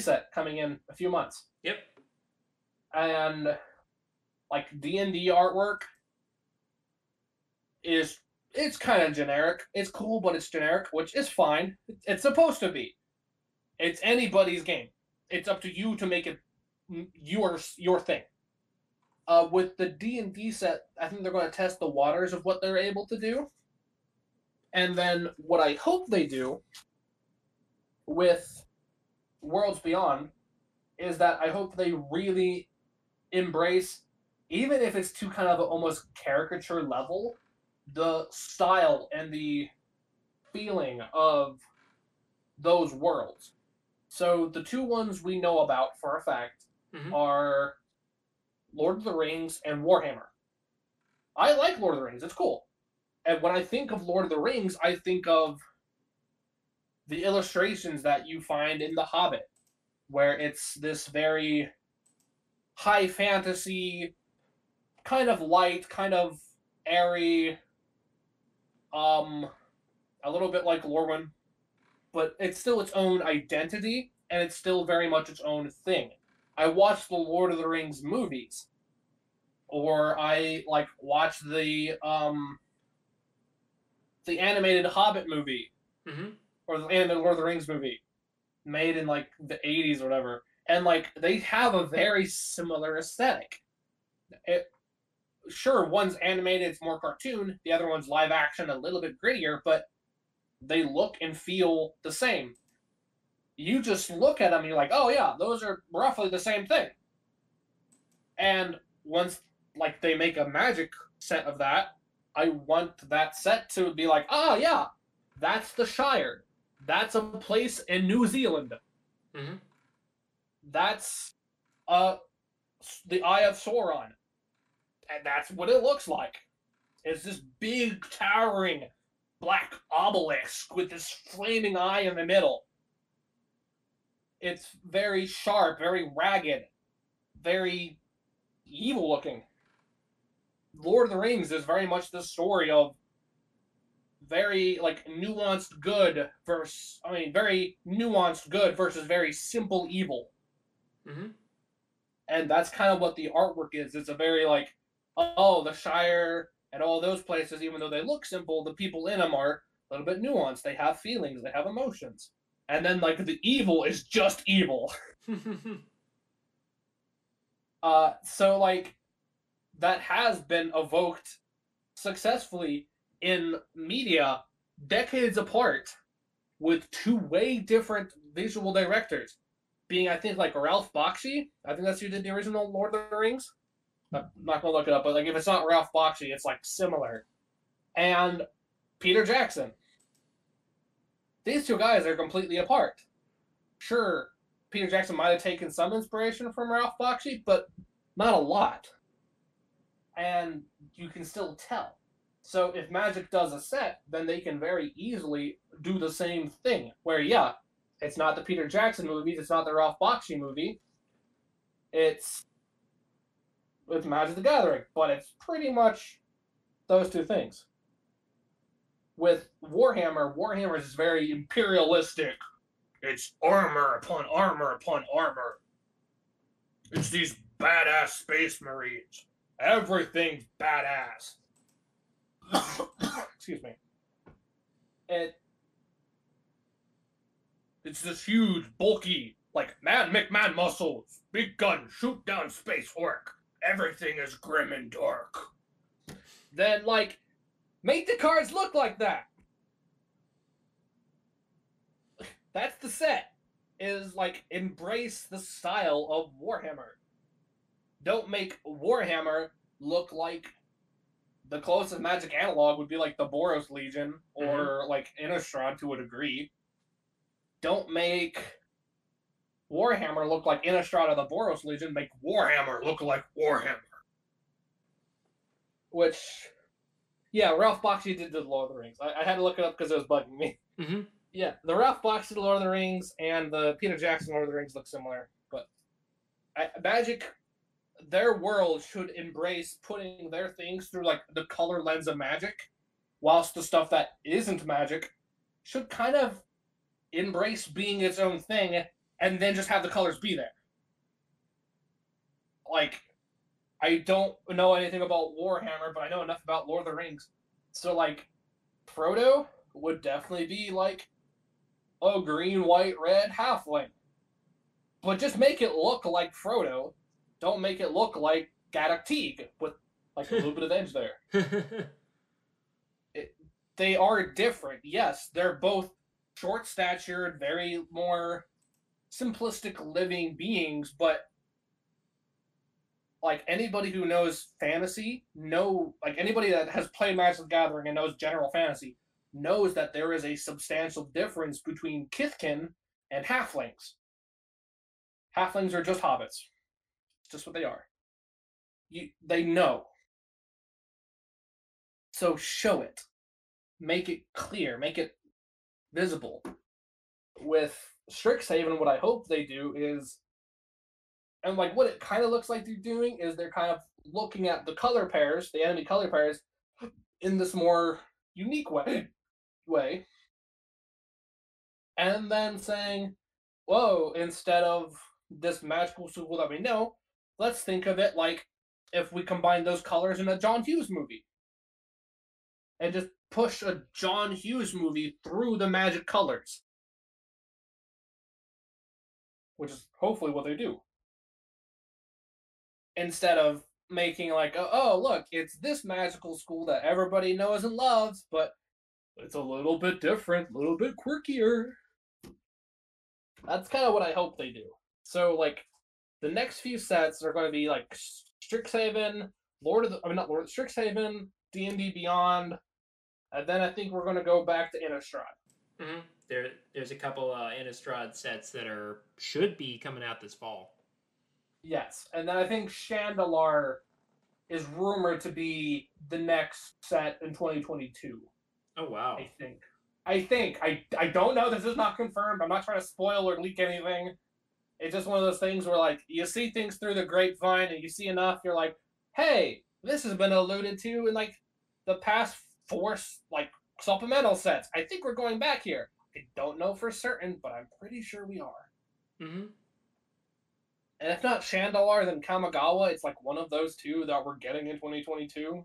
set coming in a few months. Yep. And like D&D artwork is, it's kind of generic. It's cool, but it's generic, which is fine. It's supposed to be. It's anybody's game. It's up to you to make it your thing. With the D&D set, I think they're going to test the waters of what they're able to do. And then what I hope they do with Worlds Beyond is that I hope they really embrace, even if it's to kind of almost caricature level, the style and the feeling of those worlds. So the two ones we know about for a fact are Lord of the Rings and Warhammer. I like Lord of the Rings. It's cool. And when I think of Lord of the Rings, I think of the illustrations that you find in The Hobbit, where it's this very high fantasy, kind of light, kind of airy, a little bit like Lorwyn, but it's still its own identity, and it's still very much its own thing. I watched the Lord of the Rings movies, or I, like, watched the animated Hobbit movie, or the animated Lord of the Rings movie, made in, like, the 80s or whatever, and, like, they have a very similar aesthetic. Sure, one's animated, it's more cartoon, the other one's live action, a little bit grittier, but they look and feel the same. You just look at them and you're like, oh yeah, those are roughly the same thing. And once, like, they make a Magic set of that, I want that set to be like, oh yeah, that's the Shire. That's a place in New Zealand. That's the Eye of Sauron. And that's what it looks like. It's this big, towering, black obelisk with this flaming eye in the middle. It's very sharp, very ragged, very evil-looking. Lord of the Rings is very much the story of very, like, nuanced good versus, I mean, very nuanced good versus very simple evil. And that's kind of what the artwork is. It's a very, like, oh, the Shire and all those places, even though they look simple, the people in them are a little bit nuanced. They have feelings. They have emotions. And then, like, the evil is just evil. So, like, that has been evoked successfully in media decades apart with two way different visual directors, being, I think, like, Ralph Bakshi. I think that's who did the original Lord of the Rings. I'm not going to look it up, but, like, if it's not Ralph Bakshi, it's, like, similar. And Peter Jackson. These two guys are completely apart. Sure, Peter Jackson might have taken some inspiration from Ralph Bakshi, but not a lot. And you can still tell. So if Magic does a set, then they can very easily do the same thing. Where, yeah, it's not the Peter Jackson movies, it's not the Ralph Bakshi movie. It's Magic the Gathering, but it's pretty much those two things. with Warhammer, Warhammer is very imperialistic. It's armor upon armor upon armor. It's these badass space marines. Everything's badass. Excuse me. It's this huge, bulky, like, Man McMahon muscles, big gun, shoot down space orc. Everything is grim and dark. Then, like, make the cards look like that. That's the set, is, like, embrace the style of Warhammer. Don't make Warhammer look like the closest Magic analog would be, like, the Boros Legion or, like, Innistrad to a degree. Don't make Warhammer look like Innistrad or the Boros Legion. Make Warhammer look like Warhammer. Which, yeah, Ralph Bakshi did the Lord of the Rings. I had to look it up because it was bugging me. Mm-hmm. Yeah, the Ralph Bakshi Lord of the Rings and the Peter Jackson Lord of the Rings look similar, but Magic, their world should embrace putting their things through like the color lens of Magic, whilst the stuff that isn't Magic should kind of embrace being its own thing and then just have the colors be there. Like, I don't know anything about Warhammer, but I know enough about Lord of the Rings. So, like, Frodo would definitely be, like, a green, white, red halfling. But just make it look like Frodo. Don't make it look like Gaddock Teague with, like, a little bit of edge there. They are different, yes. They're both short-statured, very more simplistic living beings, but like, anybody who knows fantasy, like, anybody that has played Magic the Gathering and knows general fantasy knows that there is a substantial difference between Kithkin and halflings. Halflings are just hobbits. It's just what they are. They know. So show it. Make it clear. Make it visible. With Strixhaven, what I hope they do is... And, like, what it kind of looks like they're doing is they're kind of looking at the color pairs, the enemy color pairs, in this more unique way. And then saying, whoa, instead of this magical sequel that we know, let's think of it like if we combine those colors in a John Hughes movie. And just push a John Hughes movie through the Magic colors. Which is hopefully what they do. Instead of making like, oh, look, it's this magical school that everybody knows and loves, but it's a little bit different, a little bit quirkier. That's kind of what I hope they do. So, like, the next few sets are going to be, like, Strixhaven, Strixhaven, D&D Beyond, and then I think we're going to go back to Innistrad. Mm-hmm. There's a couple Innistrad sets that should be coming out this fall. Yes, and then I think Shandalar is rumored to be the next set in 2022. Oh, wow. I think. I don't know. This is not confirmed. I'm not trying to spoil or leak anything. It's just one of those things where, like, you see things through the grapevine and you see enough, you're like, hey, this has been alluded to in, like, the past four, like, supplemental sets. I think we're going back here. I don't know for certain, but I'm pretty sure we are. Mm-hmm. And if not Shandalar, then Kamigawa. It's like one of those two that we're getting in 2022.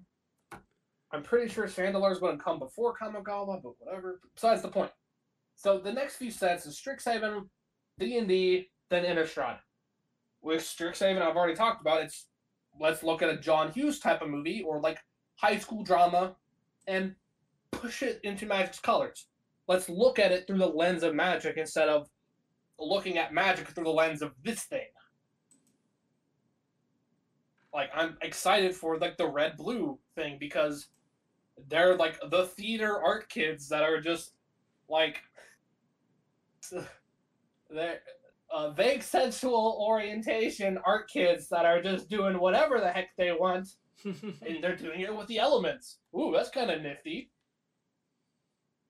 I'm pretty sure Shandalar is going to come before Kamigawa, but whatever. Besides the point. So the next few sets is Strixhaven, D&D, then Innistrad. With Strixhaven, I've already talked about, it's let's look at a John Hughes type of movie or like high school drama and push it into Magic's colors. Let's look at it through the lens of Magic instead of looking at Magic through the lens of this thing. Like, I'm excited for, like, the red-blue thing, because they're, like, the theater art kids that are just, like, they're vague sexual orientation art kids that are just doing whatever the heck they want, and they're doing it with the elements. Ooh, that's kind of nifty.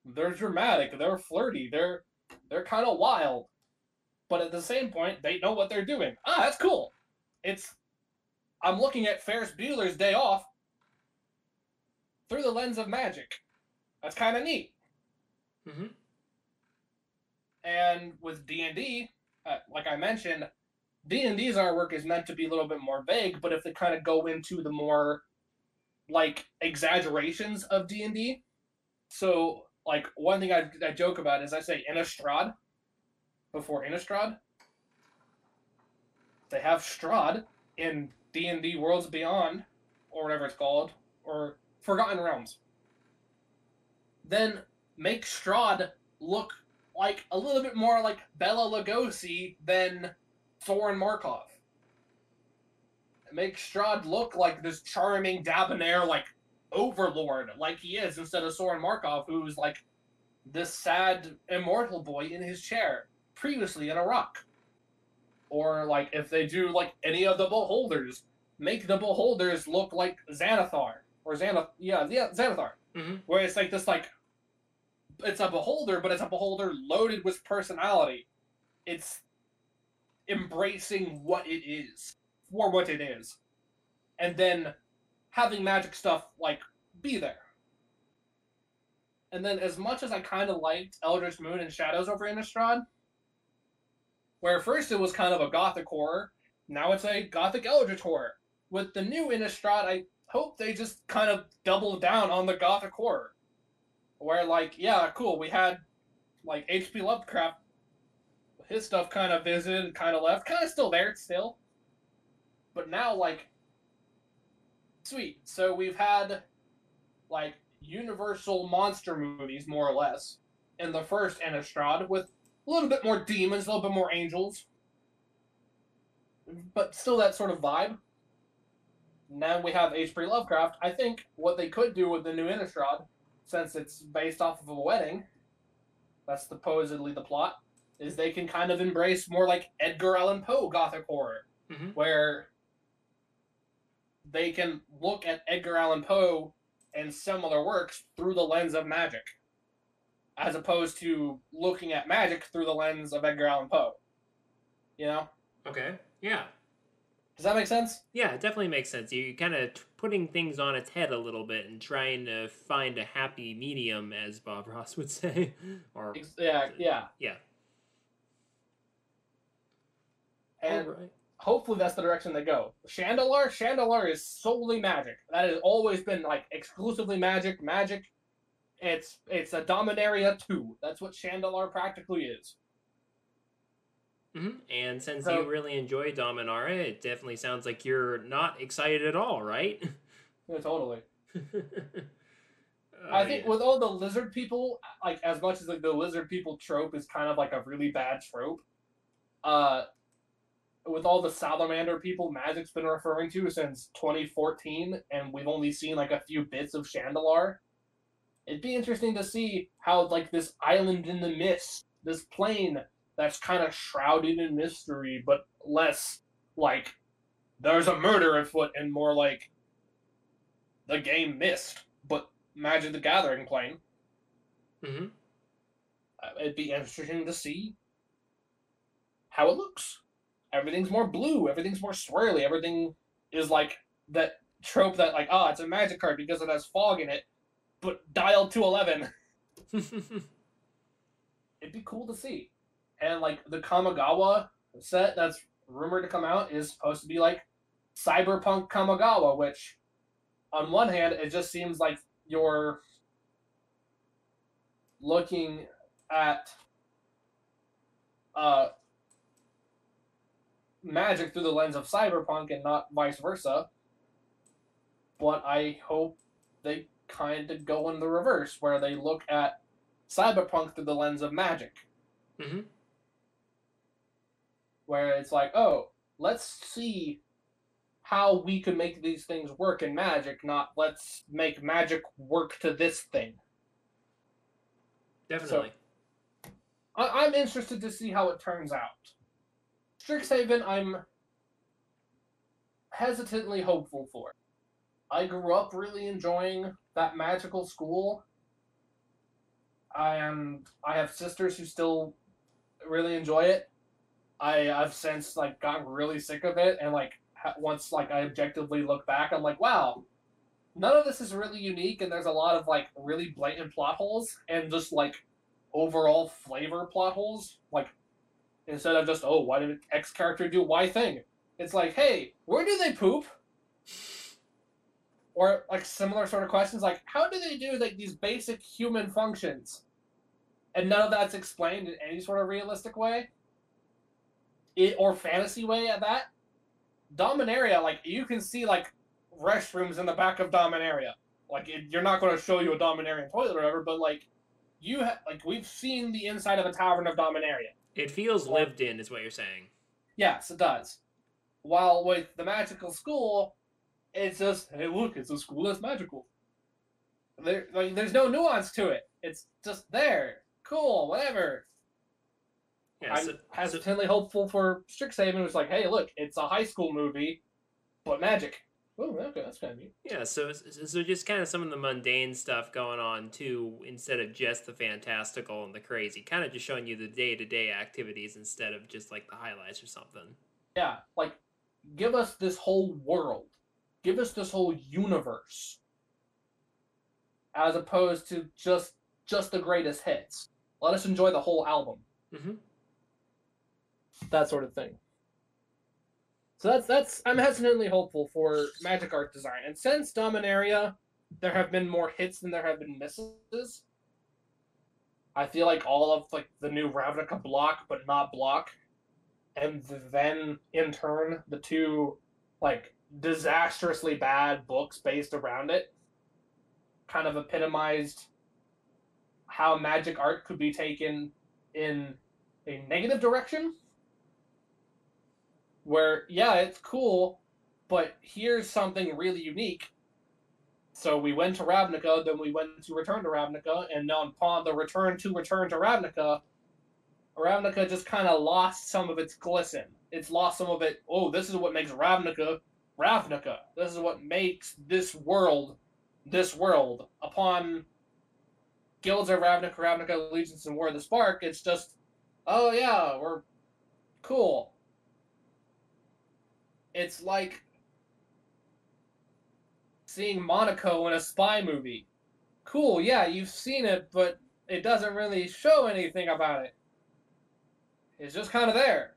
They're dramatic, they're flirty, they're kind of wild. But at the same point, they know what they're doing. Ah, that's cool. I'm looking at Ferris Bueller's Day Off through the lens of Magic. That's kind of neat. Mm-hmm. And with D&D, like I mentioned, D&D's artwork is meant to be a little bit more vague, but if they kind of go into the more, like, exaggerations of D&D, so, like, one thing I joke about is I say Innistrad before Innistrad. They have Strahd in D&D Worlds Beyond, or whatever it's called, or Forgotten Realms. Then make Strahd look like a little bit more like Bela Lugosi than Thorin Markov. Make Strahd look like this charming, debonair, like, overlord, like he is, instead of Thorin Markov, who's like this sad immortal boy in his chair, previously in a rock. Or, like, if they do, like, any of the Beholders, make the Beholders look like Xanathar. Or Xanathar. Mm-hmm. Where it's, like, this, like, it's a Beholder, but it's a Beholder loaded with personality. It's embracing what it is. For what it is. And then having magic stuff, like, be there. And then, as much as I kind of liked Eldritch Moon and Shadows over Innistrad, where at first it was kind of a gothic horror, now it's a gothic eldritch horror. With the new Innistrad, I hope they just kind of double down on the gothic horror. Where, like, yeah, cool, we had, like, H.P. Lovecraft, his stuff kind of visited, kind of left, kind of still there, still. But now, like, sweet, so we've had, like, universal monster movies, more or less, in the first Innistrad, with a little bit more demons, a little bit more angels. But still that sort of vibe. Now we have H.P. Lovecraft. I think what they could do with the new Innistrad, since it's based off of a wedding, that's supposedly the plot, is they can kind of embrace more like Edgar Allan Poe gothic horror, mm-hmm. where they can look at Edgar Allan Poe and similar works through the lens of magic, as opposed to looking at magic through the lens of Edgar Allan Poe. You know? Okay, yeah. Does that make sense? Yeah, it definitely makes sense. You're kind of putting things on its head a little bit and trying to find a happy medium, as Bob Ross would say. Or Yeah. And hopefully that's the direction they go. Shandalar is solely magic. That has always been, like, exclusively magic. It's a Dominaria 2. That's what Shandalar practically is. Mm-hmm. And since you really enjoy Dominaria, it definitely sounds like you're not excited at all, right? Yeah, totally. I think with all the lizard people, like, as much as, like, the lizard people trope is kind of like a really bad trope, with all the salamander people Magic's been referring to since 2014, and we've only seen, like, a few bits of Shandalar, it'd be interesting to see how, like, this island in the mist, this plane that's kind of shrouded in mystery, but less, like, there's a murder afoot, and more like the game Mist, but Magic the Gathering plane. Mm-hmm. It'd be interesting to see how it looks. Everything's more blue, everything's more swirly, everything is, like, that trope that, like, ah, it's a Magic card because it has fog in it, but dialed to 11. It'd be cool to see. And, like, the Kamigawa set that's rumored to come out is supposed to be, like, cyberpunk Kamigawa, which, on one hand, it just seems like you're looking at Magic through the lens of cyberpunk and not vice versa. But I hope they kind of go in the reverse, where they look at cyberpunk through the lens of magic. Mm-hmm. Where it's like, oh, let's see how we can make these things work in magic, not let's make magic work to this thing. Definitely. So, I'm interested to see how it turns out. Strixhaven, I'm hesitantly hopeful for. I grew up really enjoying that magical school. I have sisters who still really enjoy it. I've since, like, gotten really sick of it, and, like, once, like, I objectively look back, I'm like, wow, none of this is really unique, and there's a lot of, like, really blatant plot holes, and just, like, overall flavor plot holes. Like, instead of just, oh, why did X character do Y thing? It's like, hey, where do they poop? Or, like, similar sort of questions, like, how do they do, like, these basic human functions? And none of that's explained in any sort of realistic way. Or fantasy way at that. Dominaria, like, you can see, like, restrooms in the back of Dominaria. Like, you're not going to show you a Dominarian toilet or whatever, but, like, we've seen the inside of a tavern of Dominaria. It feels lived in, is what you're saying. Yes, it does. While with the magical school, it's just, hey, look, it's a school that's magical. There's no nuance to it. It's just there. Cool, whatever. Yeah, I'm hesitantly hopeful for Strixhaven, was like, hey, look, it's a high school movie, but magic. Oh, okay, that's kind of neat. Yeah, so just kind of some of the mundane stuff going on, too, instead of just the fantastical and the crazy. Kind of just showing you the day-to-day activities instead of just, like, the highlights or something. Yeah, like, give us this whole world. Give us this whole universe. As opposed to just the greatest hits. Let us enjoy the whole album. Mm-hmm. That sort of thing. So that's I'm hesitantly hopeful for magic art design. And since Dominaria, there have been more hits than there have been misses. I feel like all of like the new Ravnica block, but not block, and then in turn the two like disastrously bad books based around it, kind of epitomized how magic art could be taken in a negative direction. Where, yeah, it's cool, but here's something really unique. So we went to Ravnica, then we went to Return to Ravnica, and upon the return to Ravnica, Ravnica just kind of lost some of its glisten. It's lost some of it, oh, this is what makes Ravnica, Ravnica. This is what makes this world, this world. Upon Guilds of Ravnica, Ravnica, Allegiance, and War of the Spark, it's just, oh yeah, we're cool. It's like seeing Monaco in a spy movie. Cool, yeah, you've seen it, but it doesn't really show anything about it. It's just kind of there.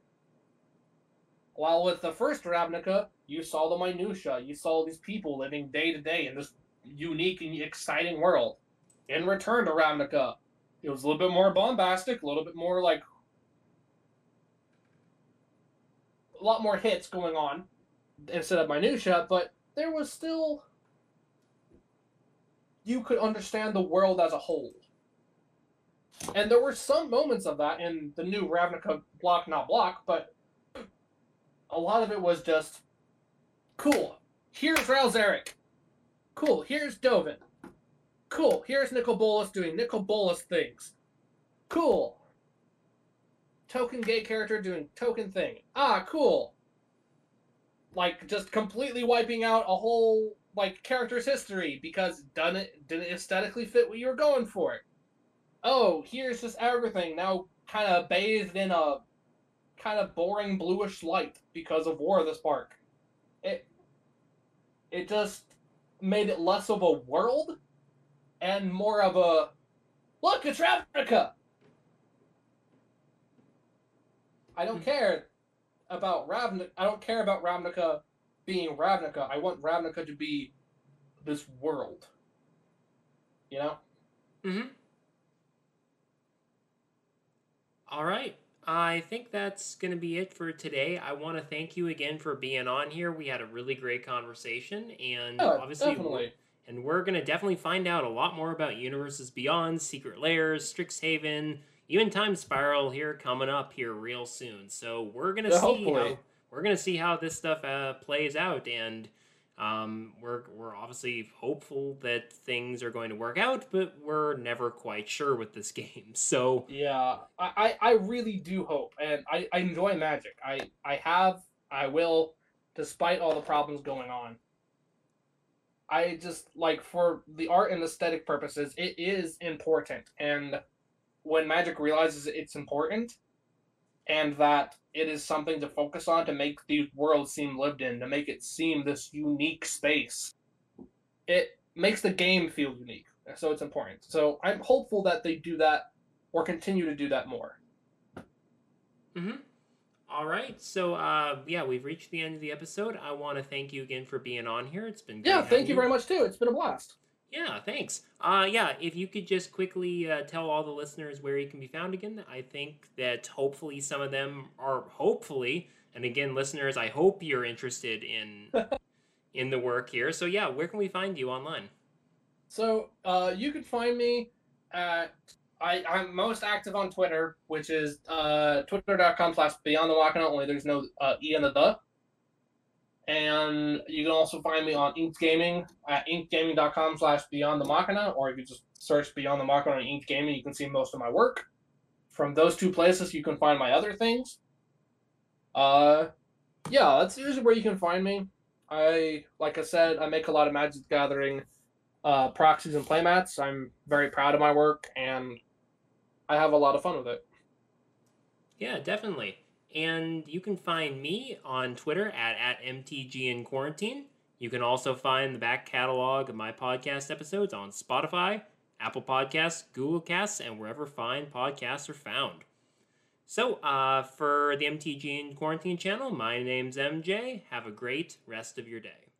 While with the first Ravnica, you saw the minutiae. You saw these people living day to day in this unique and exciting world. In Return to Ravnica, it was a little bit more bombastic, a little bit more like... a lot more hits going on instead of minutia, but there was still... you could understand the world as a whole. And there were some moments of that in the new Ravnica block, not block, but a lot of it was just, cool, here's Ralzeric. Cool, here's Dovin. Cool, here's Nicol Bolas doing Nicol Bolas things. Cool. Token gay character doing token thing. Ah, cool. Like, just completely wiping out a whole, like, character's history because didn't aesthetically fit what you were going for. Oh, here's just everything now kind of bathed in a kind of boring bluish light because of War of the Spark. It just made it less of a world and more of a, look, it's Ravnica! I don't care about Ravnica. I don't care about Ravnica being Ravnica. I want Ravnica to be this world. You know? Mm-hmm. All right. I think that's going to be it for today. I want to thank you again for being on here. We had a really great conversation, and yeah, obviously, definitely. And we're going to definitely find out a lot more about Universes Beyond, Secret Lair, Strixhaven. Even Time Spiral here coming up here real soon, so we're gonna see how this stuff plays out, and we're obviously hopeful that things are going to work out, but we're never quite sure with this game. So yeah, I really do hope, and I enjoy Magic. I will, despite all the problems going on. I just like for the art and aesthetic purposes, it is important and. When Magic realizes it's important and that it is something to focus on to make the world seem lived in, to make it seem this unique space it makes the game feel unique. So it's important. So I'm hopeful that they do that or continue to do that more. Mm-hmm. All right. So, yeah, we've reached the end of the episode. I want to thank you again for being on here. It's been great. Yeah, thank you very much, too. It's been a blast. Yeah, thanks. Yeah, if you could just quickly tell all the listeners where you can be found again. I think that hopefully some of them are and again, listeners, I hope you're interested in in the work here. So, yeah, where can we find you online? So you can find me at, I'm most active on Twitter, which is twitter.com/beyondthemachina, only there's no E in the duh. And you can also find me on Ink Gaming at inkgaming.com/beyondthemachina, or if you just search Beyond the Machina on Ink Gaming, you can see most of my work. From those two places, you can find my other things. Yeah, that's usually where you can find me. Like I said, I make a lot of Magic Gathering proxies and playmats. I'm very proud of my work, and I have a lot of fun with it. Yeah, definitely. And you can find me on Twitter at @MTGinQuarantine. You can also find the back catalog of my podcast episodes on Spotify, Apple Podcasts, Google Casts, and wherever fine podcasts are found. So, for the MTG in Quarantine channel, my name's MJ. Have a great rest of your day.